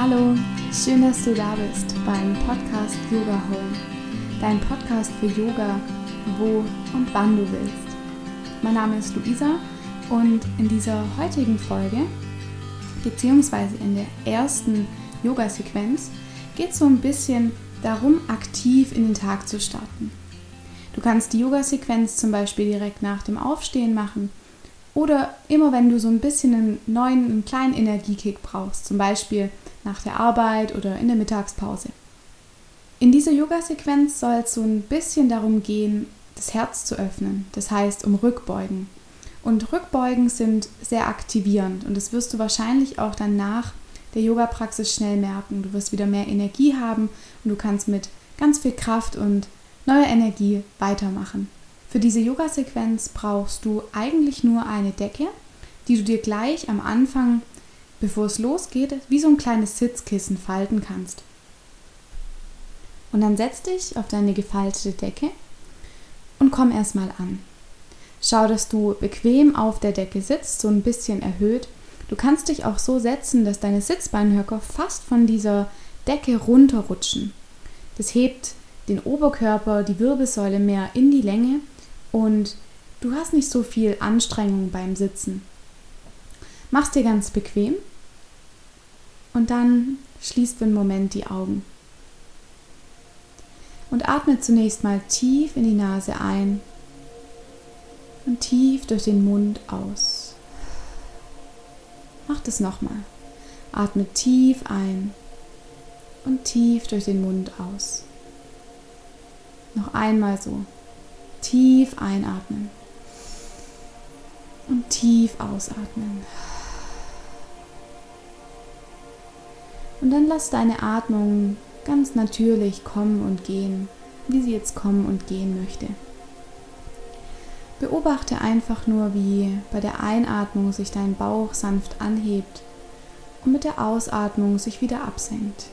Hallo, schön, dass du da bist beim Podcast Yoga Home, dein Podcast für Yoga, wo und wann du willst. Mein Name ist Luisa und in dieser heutigen Folge, beziehungsweise in der ersten Yoga-Sequenz, geht es so ein bisschen darum, aktiv in den Tag zu starten. Du kannst die Yoga-Sequenz zum Beispiel direkt nach dem Aufstehen machen oder immer, wenn du so ein bisschen einen kleinen Energiekick brauchst, zum Beispiel nach der Arbeit oder in der Mittagspause. In dieser Yoga-Sequenz soll es so ein bisschen darum gehen, das Herz zu öffnen, das heißt um Rückbeugen. Und Rückbeugen sind sehr aktivierend und das wirst du wahrscheinlich auch dann nach der Yoga-Praxis schnell merken. Du wirst wieder mehr Energie haben und du kannst mit ganz viel Kraft und neue Energie weitermachen. Für diese Yoga-Sequenz brauchst du eigentlich nur eine Decke, die du dir gleich am Anfang, bevor es losgeht, wie so ein kleines Sitzkissen falten kannst. Und dann setz dich auf deine gefaltete Decke und komm erstmal an. Schau, dass du bequem auf der Decke sitzt, so ein bisschen erhöht. Du kannst dich auch so setzen, dass deine Sitzbeinhöcker fast von dieser Decke runterrutschen. Das hebt den Oberkörper, die Wirbelsäule mehr in die Länge und du hast nicht so viel Anstrengung beim Sitzen. Mach's dir ganz bequem und dann schließt für einen Moment die Augen. Und atme zunächst mal tief in die Nase ein und tief durch den Mund aus. Mach das nochmal. Atme tief ein und tief durch den Mund aus. Noch einmal so. Tief einatmen und tief ausatmen. Und dann lass deine Atmung ganz natürlich kommen und gehen, wie sie jetzt kommen und gehen möchte. Beobachte einfach nur, wie bei der Einatmung sich dein Bauch sanft anhebt und mit der Ausatmung sich wieder absenkt.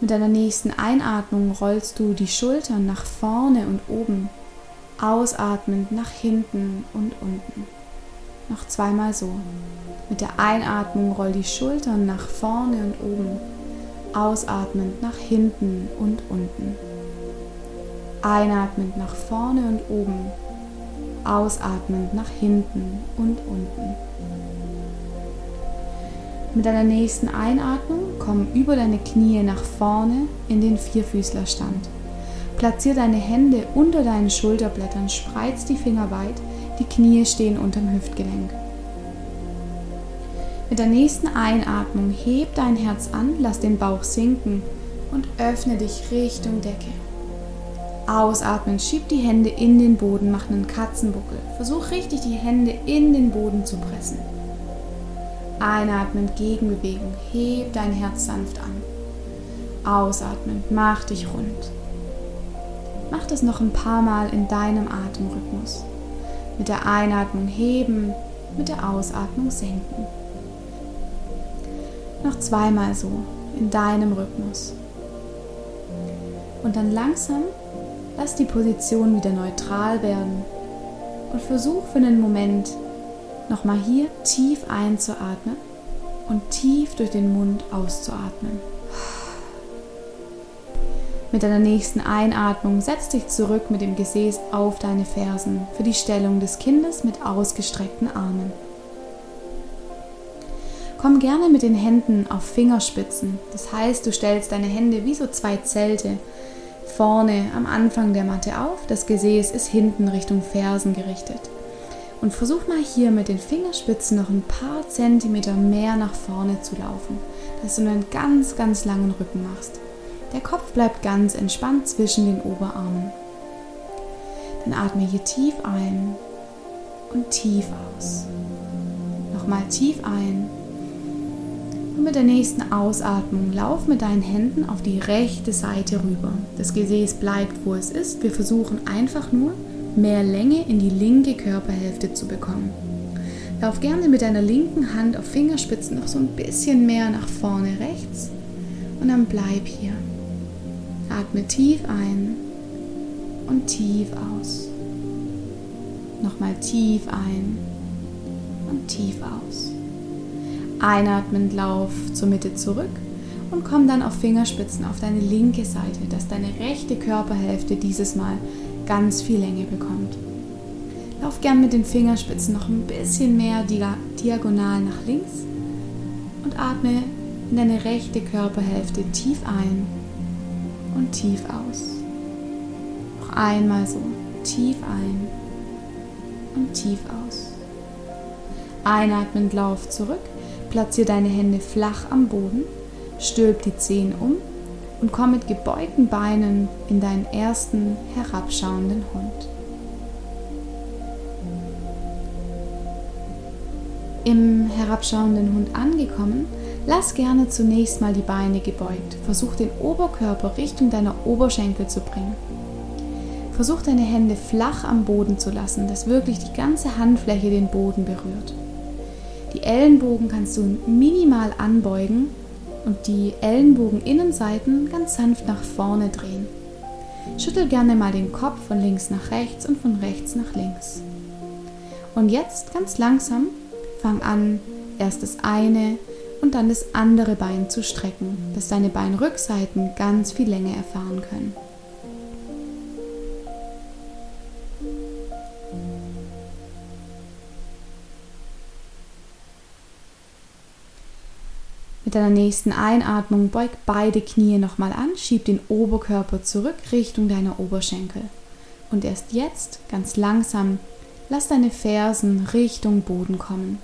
Mit deiner nächsten Einatmung rollst du die Schultern nach vorne und oben, ausatmend nach hinten und unten. Noch zweimal so. Mit der Einatmung roll die Schultern nach vorne und oben, ausatmend nach hinten und unten. Einatmend nach vorne und oben, ausatmend nach hinten und unten. Mit deiner nächsten Einatmung komm über deine Knie nach vorne in den Vierfüßlerstand. Platzier deine Hände unter deinen Schulterblättern, spreiz die Finger weit, die Knie stehen unterm Hüftgelenk. Mit der nächsten Einatmung heb dein Herz an, lass den Bauch sinken und öffne dich Richtung Decke. Ausatmen, schieb die Hände in den Boden, mach einen Katzenbuckel. Versuch richtig, die Hände in den Boden zu pressen. Einatmend, Gegenbewegung, heb dein Herz sanft an. Ausatmend, mach dich rund. Mach das noch ein paar Mal in deinem Atemrhythmus. Mit der Einatmung heben, mit der Ausatmung senken. Noch zweimal so, in deinem Rhythmus. Und dann langsam lass die Position wieder neutral werden und versuch für einen Moment, nochmal hier tief einzuatmen und tief durch den Mund auszuatmen. Mit deiner nächsten Einatmung setz dich zurück mit dem Gesäß auf deine Fersen für die Stellung des Kindes mit ausgestreckten Armen. Komm gerne mit den Händen auf Fingerspitzen. Das heißt, du stellst deine Hände wie so zwei Zelte vorne am Anfang der Matte auf. Das Gesäß ist hinten Richtung Fersen gerichtet. Und versuch mal hier mit den Fingerspitzen noch ein paar Zentimeter mehr nach vorne zu laufen, dass du einen ganz, ganz langen Rücken machst. Der Kopf bleibt ganz entspannt zwischen den Oberarmen. Dann atme hier tief ein und tief aus. Nochmal tief ein und mit der nächsten Ausatmung lauf mit deinen Händen auf die rechte Seite rüber. Das Gesäß bleibt, wo es ist. Wir versuchen einfach nur, mehr Länge in die linke Körperhälfte zu bekommen. Lauf gerne mit deiner linken Hand auf Fingerspitzen noch so ein bisschen mehr nach vorne rechts und dann bleib hier. Atme tief ein und tief aus. Nochmal tief ein und tief aus. Einatmend lauf zur Mitte zurück und komm dann auf Fingerspitzen auf deine linke Seite, dass deine rechte Körperhälfte dieses Mal ganz viel Länge bekommt. Lauf gern mit den Fingerspitzen noch ein bisschen mehr diagonal nach links und atme in deine rechte Körperhälfte tief ein und tief aus. Noch einmal so, tief ein und tief aus. Einatmend lauf zurück, platziere deine Hände flach am Boden, stülp die Zehen um und komm mit gebeugten Beinen in deinen ersten herabschauenden Hund. Im herabschauenden Hund angekommen, lass gerne zunächst mal die Beine gebeugt. Versuch den Oberkörper Richtung deiner Oberschenkel zu bringen. Versuch deine Hände flach am Boden zu lassen, dass wirklich die ganze Handfläche den Boden berührt. Die Ellenbogen kannst du minimal anbeugen und die Ellenbogeninnenseiten ganz sanft nach vorne drehen. Schüttel gerne mal den Kopf von links nach rechts und von rechts nach links. Und jetzt ganz langsam fang an, erst das eine und dann das andere Bein zu strecken, dass deine Beinrückseiten ganz viel Länge erfahren können. Mit deiner nächsten Einatmung beug beide Knie nochmal an, schieb den Oberkörper zurück Richtung deiner Oberschenkel. Und erst jetzt, ganz langsam, lass deine Fersen Richtung Boden kommen.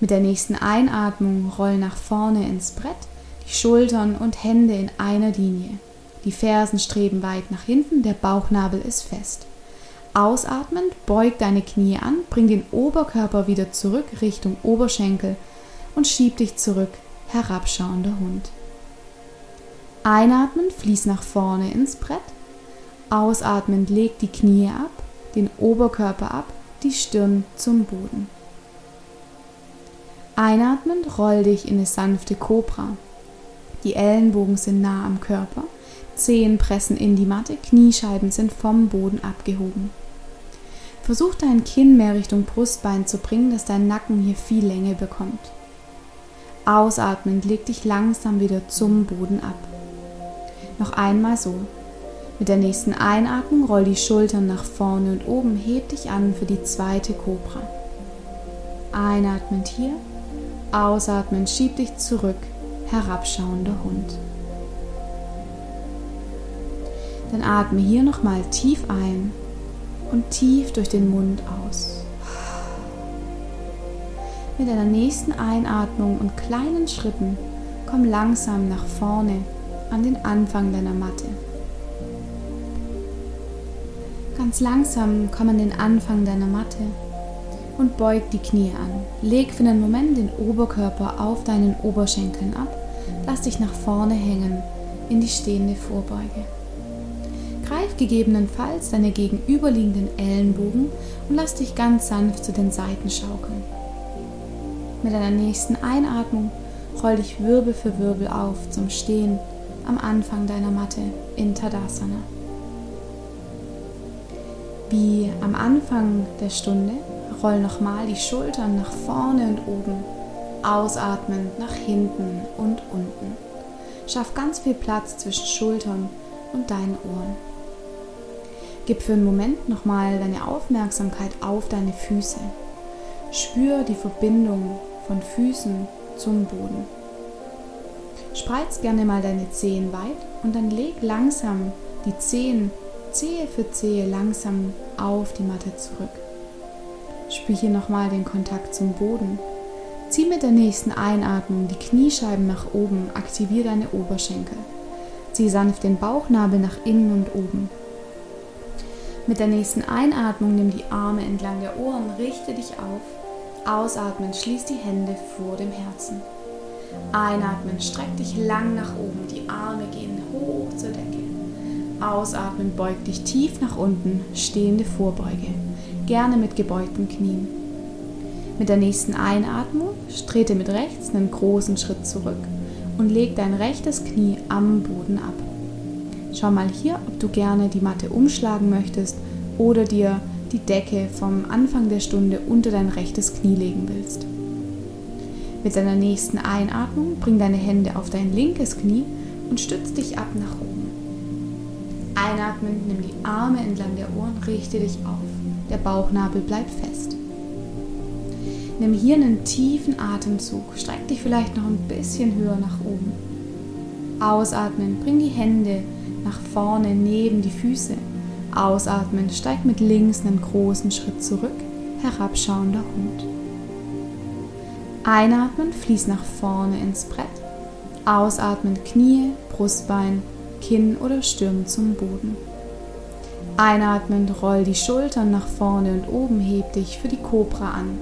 Mit der nächsten Einatmung roll nach vorne ins Brett, die Schultern und Hände in einer Linie. Die Fersen streben weit nach hinten, der Bauchnabel ist fest. Ausatmend beug deine Knie an, bring den Oberkörper wieder zurück Richtung Oberschenkel und schieb dich zurück, herabschauender Hund. Einatmend fließ nach vorne ins Brett, ausatmend leg die Knie ab, den Oberkörper ab, die Stirn zum Boden. Einatmend roll dich in eine sanfte Kobra. Die Ellenbogen sind nah am Körper, Zehen pressen in die Matte, Kniescheiben sind vom Boden abgehoben. Versuch dein Kinn mehr Richtung Brustbein zu bringen, dass dein Nacken hier viel Länge bekommt. Ausatmend leg dich langsam wieder zum Boden ab. Noch einmal so. Mit der nächsten Einatmung roll die Schultern nach vorne und oben, heb dich an für die zweite Kobra. Einatmend hier, ausatmend schieb dich zurück, herabschauender Hund. Dann atme hier nochmal tief ein und tief durch den Mund aus. Mit deiner nächsten Einatmung und kleinen Schritten komm langsam nach vorne an den Anfang deiner Matte. Ganz langsam komm an den Anfang deiner Matte und beug die Knie an. Leg für einen Moment den Oberkörper auf deinen Oberschenkeln ab. Lass dich nach vorne hängen in die stehende Vorbeuge. Greif gegebenenfalls deine gegenüberliegenden Ellenbogen und lass dich ganz sanft zu den Seiten schaukeln. Mit deiner nächsten Einatmung roll dich Wirbel für Wirbel auf zum Stehen am Anfang deiner Matte in Tadasana. Wie am Anfang der Stunde roll nochmal die Schultern nach vorne und oben, ausatmend nach hinten und unten. Schaff ganz viel Platz zwischen Schultern und deinen Ohren. Gib für einen Moment nochmal deine Aufmerksamkeit auf deine Füße. Spür die Verbindung von Füßen zum Boden. Spreiz gerne mal deine Zehen weit und dann leg langsam die Zehen, Zehe für Zehe, langsam auf die Matte zurück. Spür hier nochmal den Kontakt zum Boden. Zieh mit der nächsten Einatmung die Kniescheiben nach oben, aktiviere deine Oberschenkel. Zieh sanft den Bauchnabel nach innen und oben. Mit der nächsten Einatmung nimm die Arme entlang der Ohren, richte dich auf. Ausatmen, schließ die Hände vor dem Herzen. Einatmen, streck dich lang nach oben, die Arme gehen hoch zur Decke. Ausatmen, beug dich tief nach unten, stehende Vorbeuge, gerne mit gebeugten Knien. Mit der nächsten Einatmung trete mit rechts einen großen Schritt zurück und leg dein rechtes Knie am Boden ab. Schau mal hier, ob du gerne die Matte umschlagen möchtest oder dir die Decke vom Anfang der Stunde unter dein rechtes Knie legen willst. Mit deiner nächsten Einatmung bring deine Hände auf dein linkes Knie und stütz dich ab nach oben. Einatmend nimm die Arme entlang der Ohren, richte dich auf. Der Bauchnabel bleibt fest. Nimm hier einen tiefen Atemzug, streck dich vielleicht noch ein bisschen höher nach oben. Ausatmen, bring die Hände nach vorne neben die Füße. Ausatmen, steig mit links einen großen Schritt zurück, herabschauender Hund. Einatmen, fließ nach vorne ins Brett. Ausatmen, Knie, Brustbein, Kinn oder Stirn zum Boden. Einatmen, roll die Schultern nach vorne und oben, heb dich für die Kobra an.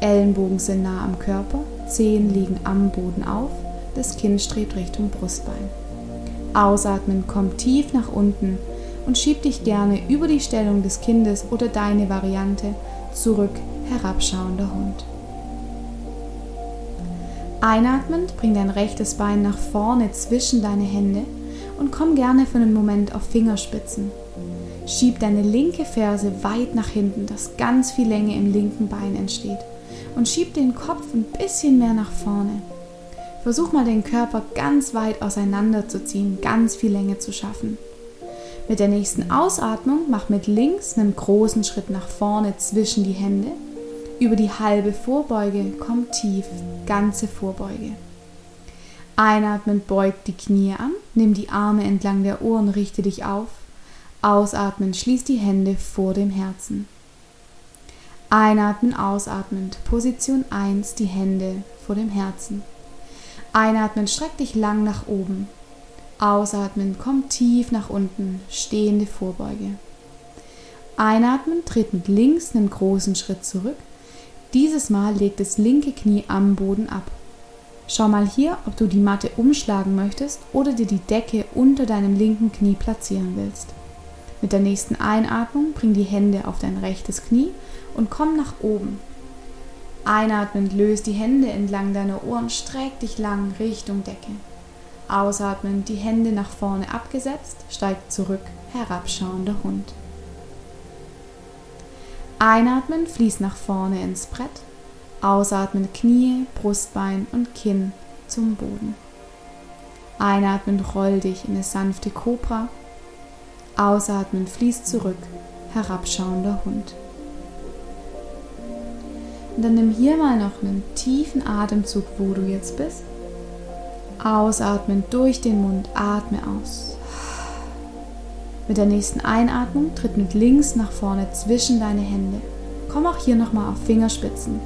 Ellenbogen sind nah am Körper, Zehen liegen am Boden auf, das Kinn strebt Richtung Brustbein. Ausatmen, komm tief nach unten und schieb dich gerne über die Stellung des Kindes oder deine Variante zurück, herabschauender Hund. Einatmend, bring dein rechtes Bein nach vorne zwischen deine Hände und komm gerne für einen Moment auf Fingerspitzen. Schieb deine linke Ferse weit nach hinten, dass ganz viel Länge im linken Bein entsteht. Und schieb den Kopf ein bisschen mehr nach vorne. Versuch mal den Körper ganz weit auseinanderzuziehen, ganz viel Länge zu schaffen. Mit der nächsten Ausatmung mach mit links einen großen Schritt nach vorne zwischen die Hände. Über die halbe Vorbeuge komm tief, ganze Vorbeuge. Einatmend beug die Knie an, nimm die Arme entlang der Ohren, richte dich auf. Ausatmen, schließ die Hände vor dem Herzen. Einatmen, ausatmend, Position 1, die Hände vor dem Herzen. Einatmen, streck dich lang nach oben. Ausatmen, komm tief nach unten, stehende Vorbeuge. Einatmen, tritt mit links einen großen Schritt zurück. Dieses Mal legt das linke Knie am Boden ab. Schau mal hier, ob du die Matte umschlagen möchtest oder dir die Decke unter deinem linken Knie platzieren willst. Mit der nächsten Einatmung bring die Hände auf dein rechtes Knie und komm nach oben. Einatmend löst die Hände entlang deiner Ohren, streck dich lang Richtung Decke. Ausatmend die Hände nach vorne abgesetzt, steigt zurück, herabschauender Hund. Einatmen, fließ nach vorne ins Brett. Ausatmen, Knie, Brustbein und Kinn zum Boden. Einatmen, roll dich in eine sanfte Kobra. Ausatmen, fließ zurück, herabschauender Hund. Und dann nimm hier mal noch einen tiefen Atemzug, wo du jetzt bist. Ausatmen durch den Mund, atme aus. Mit der nächsten Einatmung tritt mit links nach vorne zwischen deine Hände. Komm auch hier nochmal auf Fingerspitzen.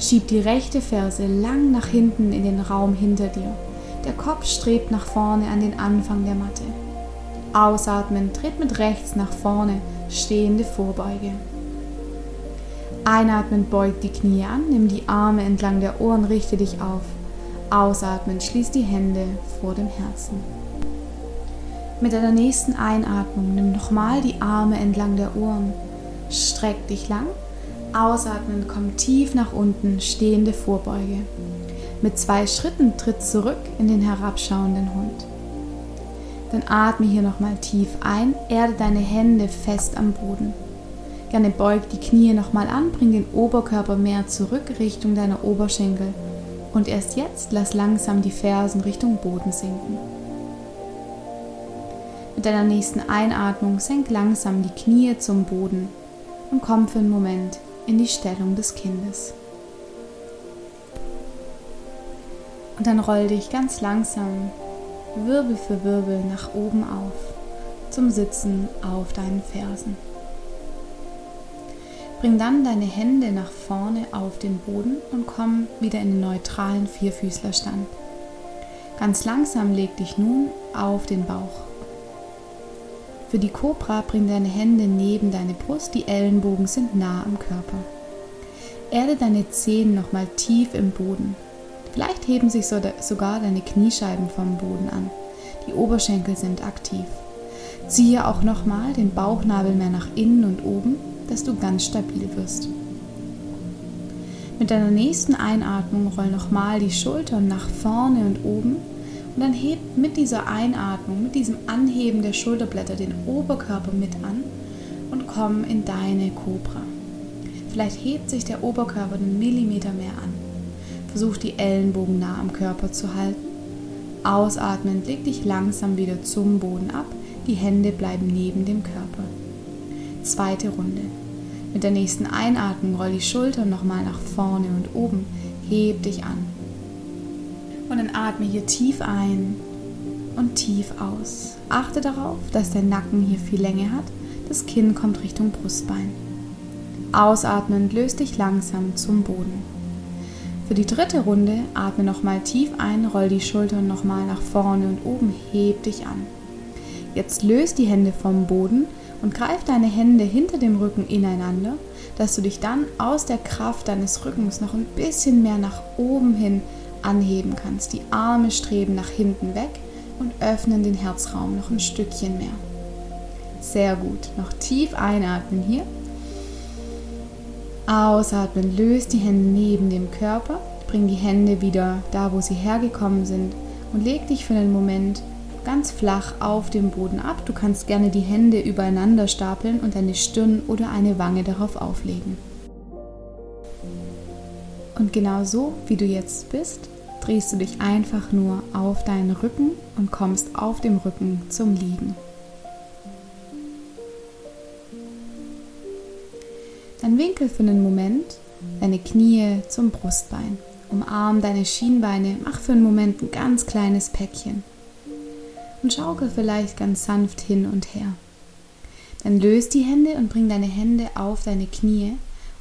Schieb die rechte Ferse lang nach hinten in den Raum hinter dir. Der Kopf strebt nach vorne an den Anfang der Matte. Ausatmen, tritt mit rechts nach vorne, stehende Vorbeuge. Einatmen, beug die Knie an, nimm die Arme entlang der Ohren, richte dich auf. Ausatmen, schließ die Hände vor dem Herzen. Mit deiner nächsten Einatmung nimm nochmal die Arme entlang der Ohren. Streck dich lang. Ausatmen, komm tief nach unten, stehende Vorbeuge. Mit 2 Schritten tritt zurück in den herabschauenden Hund. Dann atme hier nochmal tief ein, erde deine Hände fest am Boden. Gerne beug die Knie nochmal an, bring den Oberkörper mehr zurück Richtung deiner Oberschenkel. Und erst jetzt lass langsam die Fersen Richtung Boden sinken. Mit deiner nächsten Einatmung senk langsam die Knie zum Boden und komm für einen Moment in die Stellung des Kindes. Und dann roll dich ganz langsam, Wirbel für Wirbel, nach oben auf, zum Sitzen auf deinen Fersen. Bring dann deine Hände nach vorne auf den Boden und komm wieder in den neutralen Vierfüßlerstand. Ganz langsam leg dich nun auf den Bauch. Für die Kobra bring deine Hände neben deine Brust, die Ellenbogen sind nah am Körper. Erde deine Zehen nochmal tief im Boden. Vielleicht heben sich sogar deine Kniescheiben vom Boden an. Die Oberschenkel sind aktiv. Ziehe auch nochmal den Bauchnabel mehr nach innen und oben, dass du ganz stabil wirst. Mit deiner nächsten Einatmung roll nochmal die Schultern nach vorne und oben. Und dann heb mit dieser Einatmung, mit diesem Anheben der Schulterblätter den Oberkörper mit an und komm in deine Kobra. Vielleicht hebt sich der Oberkörper einen Millimeter mehr an. Versuch die Ellenbogen nah am Körper zu halten. Ausatmend leg dich langsam wieder zum Boden ab. Die Hände bleiben neben dem Körper. Zweite Runde. Mit der nächsten Einatmung roll die Schultern nochmal nach vorne und oben. Heb dich an. Und dann atme hier tief ein und tief aus. Achte darauf, dass der Nacken hier viel Länge hat. Das Kinn kommt Richtung Brustbein. Ausatmend löst dich langsam zum Boden. Für die dritte Runde atme nochmal tief ein, roll die Schultern nochmal nach vorne und oben, heb dich an. Jetzt löst die Hände vom Boden und greif deine Hände hinter dem Rücken ineinander, dass du dich dann aus der Kraft deines Rückens noch ein bisschen mehr nach oben hin anheben kannst. Die Arme streben nach hinten weg und öffnen den Herzraum noch ein Stückchen mehr. Sehr gut, noch tief einatmen hier. Ausatmen, löst die Hände neben dem Körper, bring die Hände wieder da, wo sie hergekommen sind und leg dich für einen Moment ganz flach auf dem Boden ab. Du kannst gerne die Hände übereinander stapeln und deine Stirn oder eine Wange darauf auflegen. Und genau so, wie du jetzt bist, drehst du dich einfach nur auf deinen Rücken und kommst auf dem Rücken zum Liegen. Dann winkel für einen Moment deine Knie zum Brustbein. Umarm deine Schienbeine, mach für einen Moment ein ganz kleines Päckchen. Und schaukel vielleicht ganz sanft hin und her. Dann löst die Hände und bring deine Hände auf deine Knie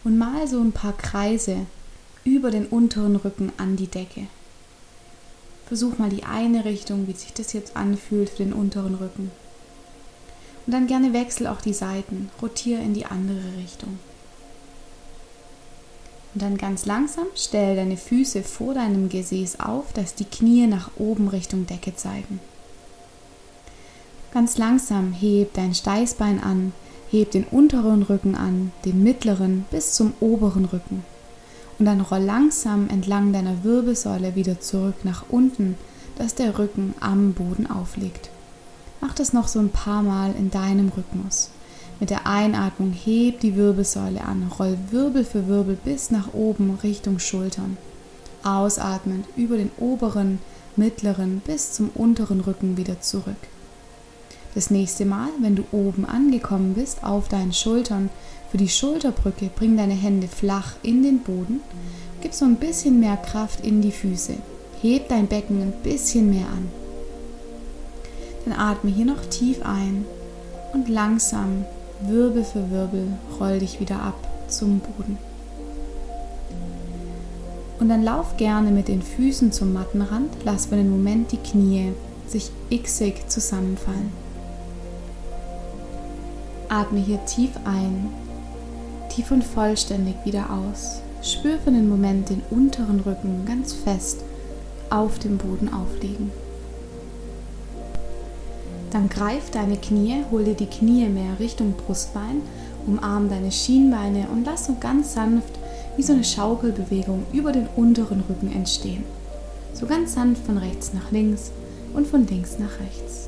und mal so ein paar Kreise über den unteren Rücken an die Decke. Versuch mal die eine Richtung, wie sich das jetzt anfühlt für den unteren Rücken. Und dann gerne wechsel auch die Seiten, rotiere in die andere Richtung. Und dann ganz langsam stell deine Füße vor deinem Gesäß auf, dass die Knie nach oben Richtung Decke zeigen. Ganz langsam heb dein Steißbein an, heb den unteren Rücken an, den mittleren bis zum oberen Rücken. Und dann roll langsam entlang deiner Wirbelsäule wieder zurück nach unten, dass der Rücken am Boden aufliegt. Mach das noch so ein paar Mal in deinem Rhythmus. Mit der Einatmung heb die Wirbelsäule an, roll Wirbel für Wirbel bis nach oben Richtung Schultern. Ausatmend über den oberen, mittleren bis zum unteren Rücken wieder zurück. Das nächste Mal, wenn du oben angekommen bist, auf deinen Schultern, für die Schulterbrücke bring deine Hände flach in den Boden, gib so ein bisschen mehr Kraft in die Füße, heb dein Becken ein bisschen mehr an. Dann atme hier noch tief ein und langsam Wirbel für Wirbel roll dich wieder ab zum Boden. Und dann lauf gerne mit den Füßen zum Mattenrand, lass für einen Moment die Knie sich xig zusammenfallen. Atme hier tief ein, tief und vollständig wieder aus. Spür für einen Moment den unteren Rücken ganz fest auf dem Boden aufliegen. Dann greif deine Knie, hol dir die Knie mehr Richtung Brustbein, umarm deine Schienbeine und lass so ganz sanft wie so eine Schaukelbewegung über den unteren Rücken entstehen. So ganz sanft von rechts nach links und von links nach rechts.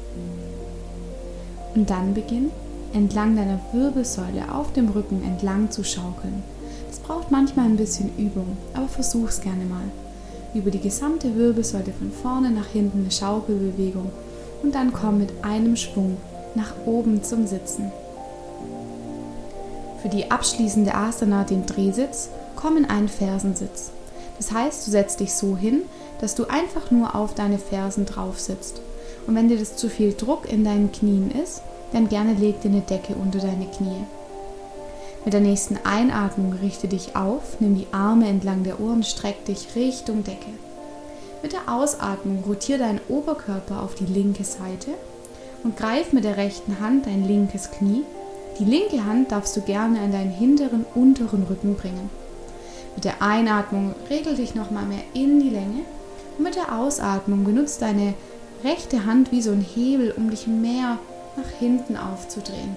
Und dann beginn, entlang deiner Wirbelsäule auf dem Rücken entlang zu schaukeln. Das braucht manchmal ein bisschen Übung, aber versuch's gerne mal. Über die gesamte Wirbelsäule von vorne nach hinten eine Schaukelbewegung. Und dann komm mit einem Schwung nach oben zum Sitzen. Für die abschließende Asana, den Drehsitz, komm in einen Fersensitz. Das heißt, du setzt dich so hin, dass du einfach nur auf deine Fersen drauf sitzt. Und wenn dir das zu viel Druck in deinen Knien ist, dann gerne leg dir eine Decke unter deine Knie. Mit der nächsten Einatmung richte dich auf, nimm die Arme entlang der Ohren, streck dich Richtung Decke. Mit der Ausatmung rotiere deinen Oberkörper auf die linke Seite und greif mit der rechten Hand dein linkes Knie. Die linke Hand darfst du gerne an deinen hinteren, unteren Rücken bringen. Mit der Einatmung regel dich nochmal mehr in die Länge und mit der Ausatmung benutzt deine rechte Hand wie so ein Hebel, um dich mehr nach hinten aufzudrehen.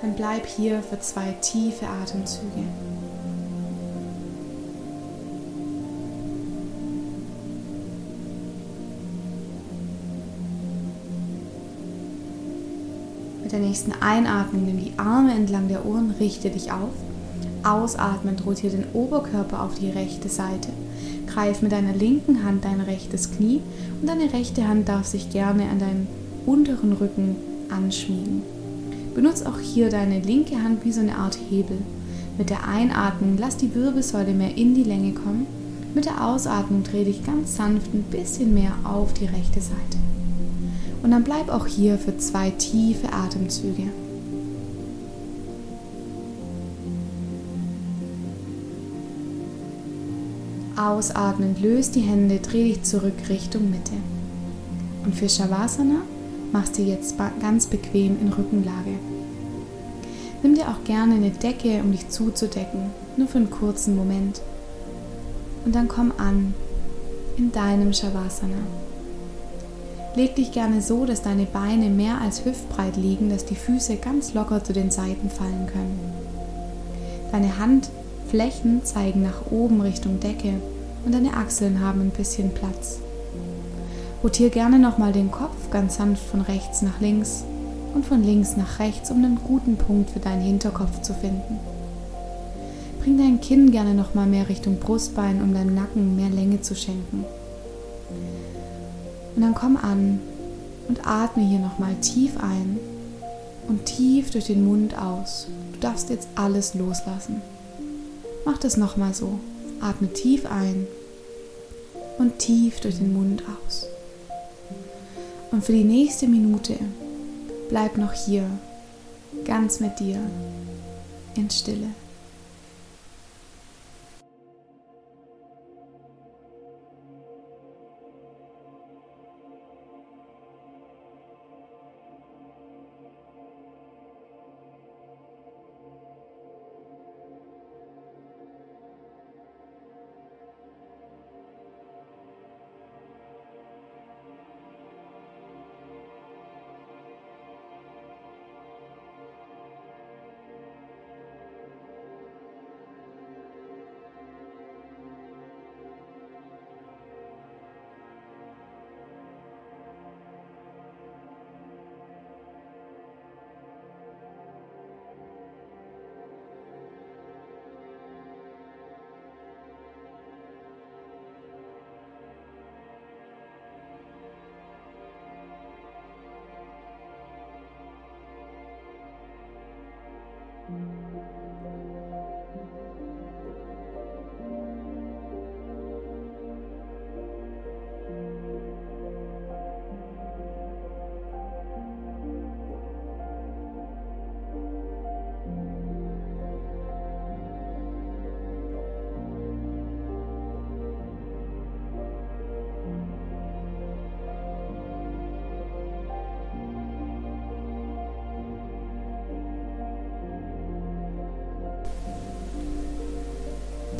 Dann bleib hier für 2 tiefe Atemzüge. Mit der nächsten Einatmung nimm die Arme entlang der Ohren, richte dich auf. Ausatmend rotiere den Oberkörper auf die rechte Seite. Greif mit deiner linken Hand dein rechtes Knie und deine rechte Hand darf sich gerne an deinem unteren Rücken anschmiegen. Benutz auch hier deine linke Hand wie so eine Art Hebel. Mit der Einatmung lass die Wirbelsäule mehr in die Länge kommen. Mit der Ausatmung dreh dich ganz sanft ein bisschen mehr auf die rechte Seite. Und dann bleib auch hier für 2 tiefe Atemzüge. Ausatmend löst die Hände, dreh dich zurück Richtung Mitte. Und für Shavasana machst du jetzt ganz bequem in Rückenlage. Nimm dir auch gerne eine Decke, um dich zuzudecken, nur für einen kurzen Moment. Und dann komm an in deinem Shavasana. Leg dich gerne so, dass deine Beine mehr als hüftbreit liegen, dass die Füße ganz locker zu den Seiten fallen können. Deine Handflächen zeigen nach oben Richtung Decke und deine Achseln haben ein bisschen Platz. Rotiere gerne nochmal den Kopf ganz sanft von rechts nach links und von links nach rechts, um einen guten Punkt für deinen Hinterkopf zu finden. Bring dein Kinn gerne nochmal mehr Richtung Brustbein, um deinem Nacken mehr Länge zu schenken. Und dann komm an und atme hier nochmal tief ein und tief durch den Mund aus. Du darfst jetzt alles loslassen. Mach das nochmal so. Atme tief ein und tief durch den Mund aus. Und für die nächste Minute bleib noch hier, ganz mit dir, in Stille.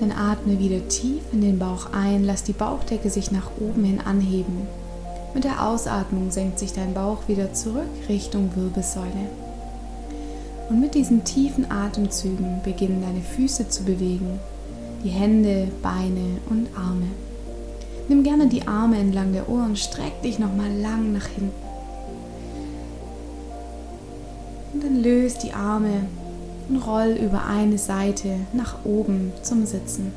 Dann atme wieder tief in den Bauch ein, lass die Bauchdecke sich nach oben hin anheben. Mit der Ausatmung senkt sich dein Bauch wieder zurück Richtung Wirbelsäule. Und mit diesen tiefen Atemzügen beginnen deine Füße zu bewegen, die Hände, Beine und Arme. Nimm gerne die Arme entlang der Ohren, streck dich nochmal lang nach hinten. Und dann löst die Arme und roll über eine Seite nach oben zum Sitzen.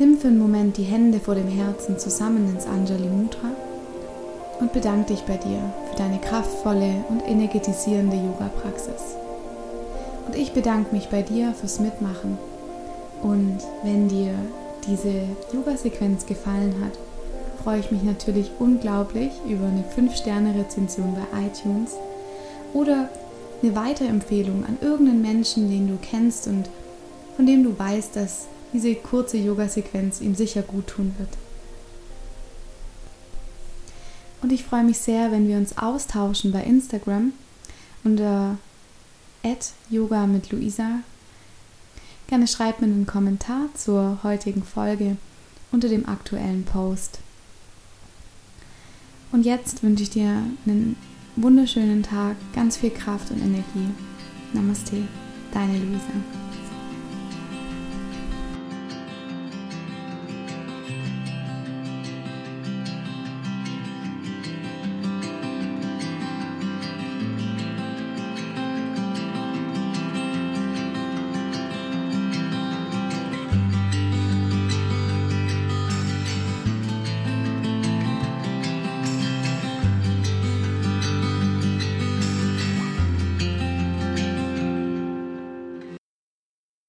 Nimm für einen Moment die Hände vor dem Herzen zusammen ins Anjali Mudra und bedank dich bei dir für deine kraftvolle und energetisierende Yoga-Praxis. Und ich bedanke mich bei dir fürs Mitmachen. Und wenn dir diese Yoga-Sequenz gefallen hat, freue ich mich natürlich unglaublich über eine 5-Sterne-Rezension bei iTunes oder eine Weiterempfehlung an irgendeinen Menschen, den du kennst und von dem du weißt, dass diese kurze Yoga-Sequenz ihm sicher gut tun wird. Und ich freue mich sehr, wenn wir uns austauschen bei Instagram unter @yoga mit Luisa. Gerne schreib mir einen Kommentar zur heutigen Folge unter dem aktuellen Post. Und jetzt wünsche ich dir einen wunderschönen Tag, ganz viel Kraft und Energie. Namaste, deine Luisa.